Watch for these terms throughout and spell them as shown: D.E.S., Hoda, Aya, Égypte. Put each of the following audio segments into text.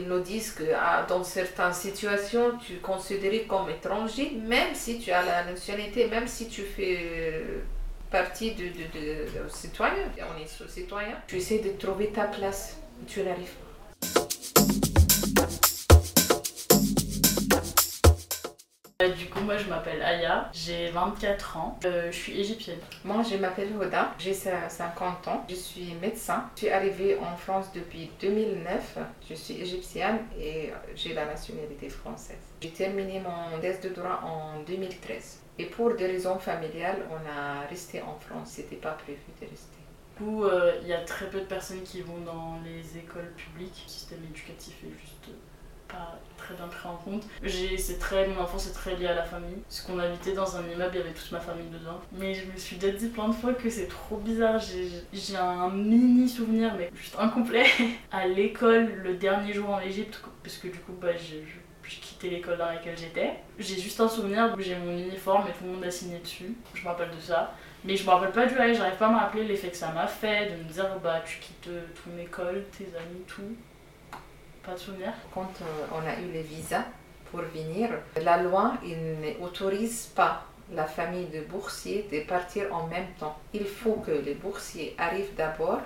Ils nous disent que dans certaines situations, tu es considéré comme étranger, même si tu as la nationalité, même si tu fais partie de citoyens. On est sous-citoyens. Tu essaies de trouver ta place, tu n'arrives pas. Du coup, moi je m'appelle Aya, j'ai 24 ans, je suis égyptienne. Moi je m'appelle Hoda, j'ai 50 ans, je suis médecin. Je suis arrivée en France depuis 2009, je suis égyptienne et j'ai la nationalité française. J'ai terminé mon D.E.S. de droit en 2013 et pour des raisons familiales, on a resté en France, c'était pas prévu de rester. Du coup, il y a très peu de personnes qui vont dans les écoles publiques, le système éducatif est juste... pas très bien pris en compte. Mon enfance est très liée à la famille. Parce qu'on habitait dans un immeuble, il y avait toute ma famille dedans. Mais je me suis déjà dit plein de fois que c'est trop bizarre. J'ai un mini souvenir, mais juste incomplet. À l'école, le dernier jour en Égypte, parce que du coup, je quittais l'école dans laquelle j'étais. J'ai juste un souvenir où j'ai mon uniforme et tout le monde a signé dessus. Je me rappelle de ça. Mais je me rappelle pas du live, j'arrive pas à me rappeler l'effet que ça m'a fait, de me dire tu quittes ton école, tes amis, tout. Pas de souvenir. Quand on a eu les visas pour venir, la loi n'autorise pas la famille de boursiers de partir en même temps. Il faut que les boursiers arrivent d'abord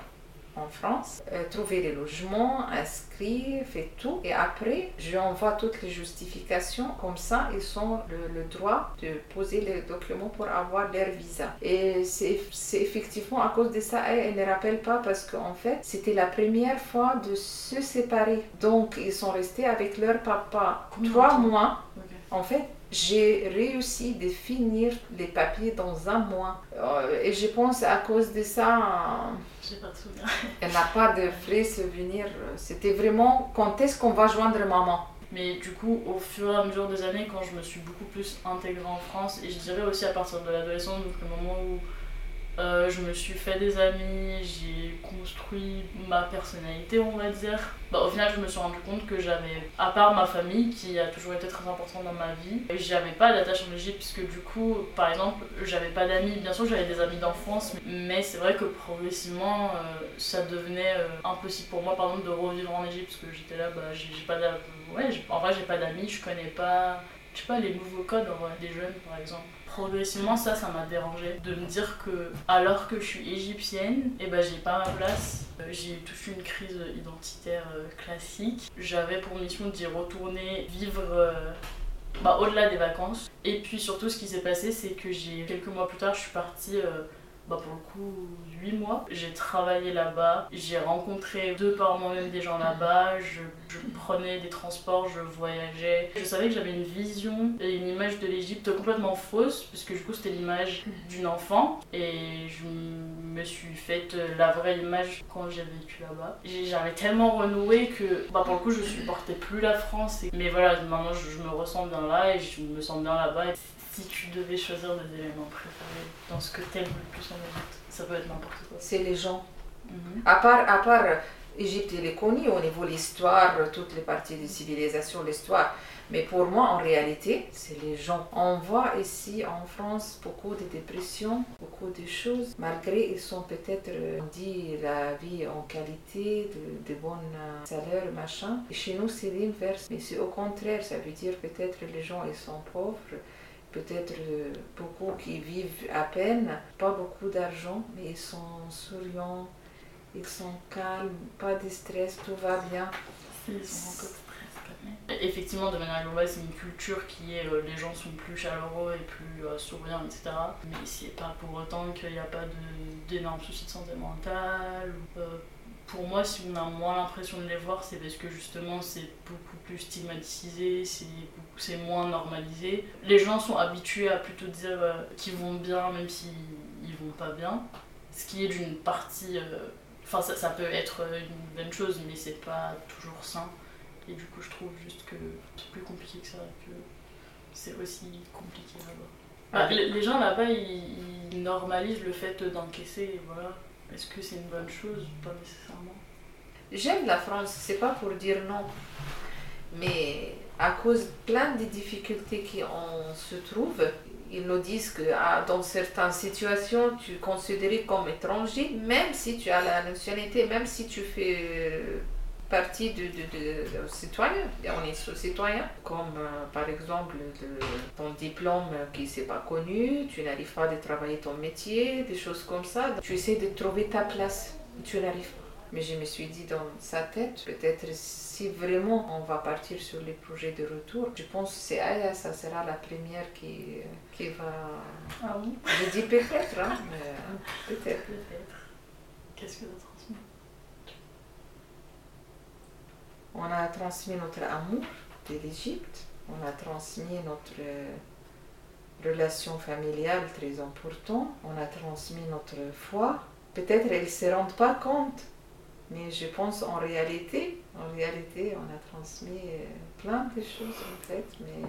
en France, trouver les logements, inscrire, fait tout. Et après, je envoie toutes les justifications. Comme ça, ils ont le droit de poser les documents pour avoir leur visa. Et c'est effectivement à cause de ça, elle ne rappelle pas parce qu'en fait, c'était la première fois de se séparer. Donc, ils sont restés avec leur papa 3 mois. Okay. En fait, j'ai réussi de finir les papiers dans 1 mois. Et je pense à cause de ça... J'ai pas de souvenir. Elle n'a pas de vrai souvenir. C'était vraiment quand est-ce qu'on va joindre maman. Mais du coup, au fur et à mesure des années, quand je me suis beaucoup plus intégrée en France, et je dirais aussi à partir de l'adolescence, donc le moment où je me suis fait des amis, j'ai construit ma personnalité, on va dire. Au final, je me suis rendu compte que j'avais, à part ma famille, qui a toujours été très importante dans ma vie, j'avais pas d'attache en Égypte, puisque du coup, par exemple, j'avais pas d'amis. Bien sûr, j'avais des amis d'enfance, mais c'est vrai que progressivement, ça devenait impossible pour moi, par exemple, de revivre en Égypte, parce que j'étais là, j'ai pas d'amis. Ouais, en vrai, j'ai pas d'amis, je connais pas... Je sais pas, les nouveaux codes en vrai, des jeunes par exemple. Progressivement, ça m'a dérangé de me dire que, alors que je suis égyptienne, j'ai pas ma place. J'ai eu toute une crise identitaire classique. J'avais pour mission d'y retourner, vivre au-delà des vacances. Et puis surtout, ce qui s'est passé, c'est que quelques mois plus tard, je suis partie. Pour le coup, 8 mois. J'ai travaillé là-bas, j'ai rencontré par moi-même des gens là-bas, je prenais des transports, je voyageais. Je savais que j'avais une vision et une image de l'Égypte complètement fausse, parce que du coup, c'était l'image d'une enfant. Et je me suis faite la vraie image quand j'ai vécu là-bas. J'avais tellement renoué que, pour le coup, je supportais plus la France. Mais voilà, maintenant, je me ressens bien là et je me sens bien là-bas. Si tu devais choisir des éléments préférés dans ce que t'aimes le plus en Égypte, ça peut être n'importe quoi. C'est les gens. Mm-hmm. À part l'Égypte, elle est connue au niveau de l'histoire, toutes les parties de civilisation, l'histoire. Mais pour moi, en réalité, c'est les gens. On voit ici en France beaucoup de dépressions, beaucoup de choses. Malgré ils sont peut-être, on dit, la vie en qualité, de bonnes salaires, machin. Et chez nous, c'est l'inverse. Mais c'est au contraire, ça veut dire peut-être les gens, ils sont pauvres. Peut-être beaucoup qui vivent à peine, pas beaucoup d'argent, mais ils sont souriants, ils sont calmes, pas de stress, tout va bien. Ils sont encore stressés. Effectivement, de manière globale, c'est une culture qui est les gens sont plus chaleureux et plus souriants, etc. Mais c'est pas pour autant qu'il n'y a pas d'énormes soucis de santé mentale. Pour moi, si on a moins l'impression de les voir, c'est parce que justement, c'est beaucoup plus stigmatisé, c'est moins normalisé. Les gens sont habitués à plutôt dire qu'ils vont bien, même s'ils vont pas bien. Ce qui est d'une partie... ça peut être une bonne chose, mais c'est pas toujours sain. Et du coup, je trouve juste que c'est plus compliqué que ça, que c'est aussi compliqué là-bas. Les gens là-bas, ils normalisent le fait d'encaisser, et voilà. Est-ce que c'est une bonne chose? Pas nécessairement. J'aime la France, c'est pas pour dire non. Mais à cause de plein de difficultés qu'on se trouve, ils nous disent que dans certaines situations, tu es considéré comme étranger, même si tu as la nationalité, même si tu fais partie de citoyen. On est citoyen. Comme par exemple ton diplôme qui n'est pas connu, tu n'arrives pas à travailler ton métier, des choses comme ça. Tu essaies de trouver ta place, tu n'arrives pas. Mais je me suis dit dans sa tête, peut-être si vraiment on va partir sur les projets de retour, je pense que c'est Aya, ça sera la première qui va... Ah oui? Je dis peut-être, hein, mais peut-être. Peut-être. Qu'est-ce que ça transmet? On a transmis notre amour de l'Égypte, on a transmis notre relation familiale très importante, on a transmis notre foi. Peut-être elles ne se rendent pas compte. Mais je pense en réalité, on a transmis plein de choses en fait, mais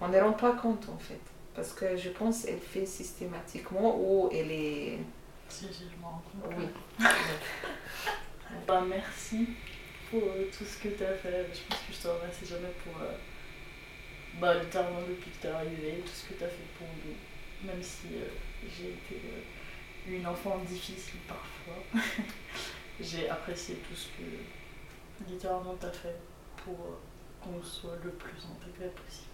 on ne rend pas compte en fait. Parce que je pense qu'elle fait systématiquement ou elle est... Si, je m'en rends compte. Oui. Bah, merci pour tout ce que tu as fait. Je pense que je te remercie jamais pour le terme depuis que tu es arrivée, tout ce que tu as fait pour nous. Même si j'ai été une enfant difficile parfois. J'ai apprécié tout ce que littéralement t'as fait pour qu'on soit le plus intégré possible.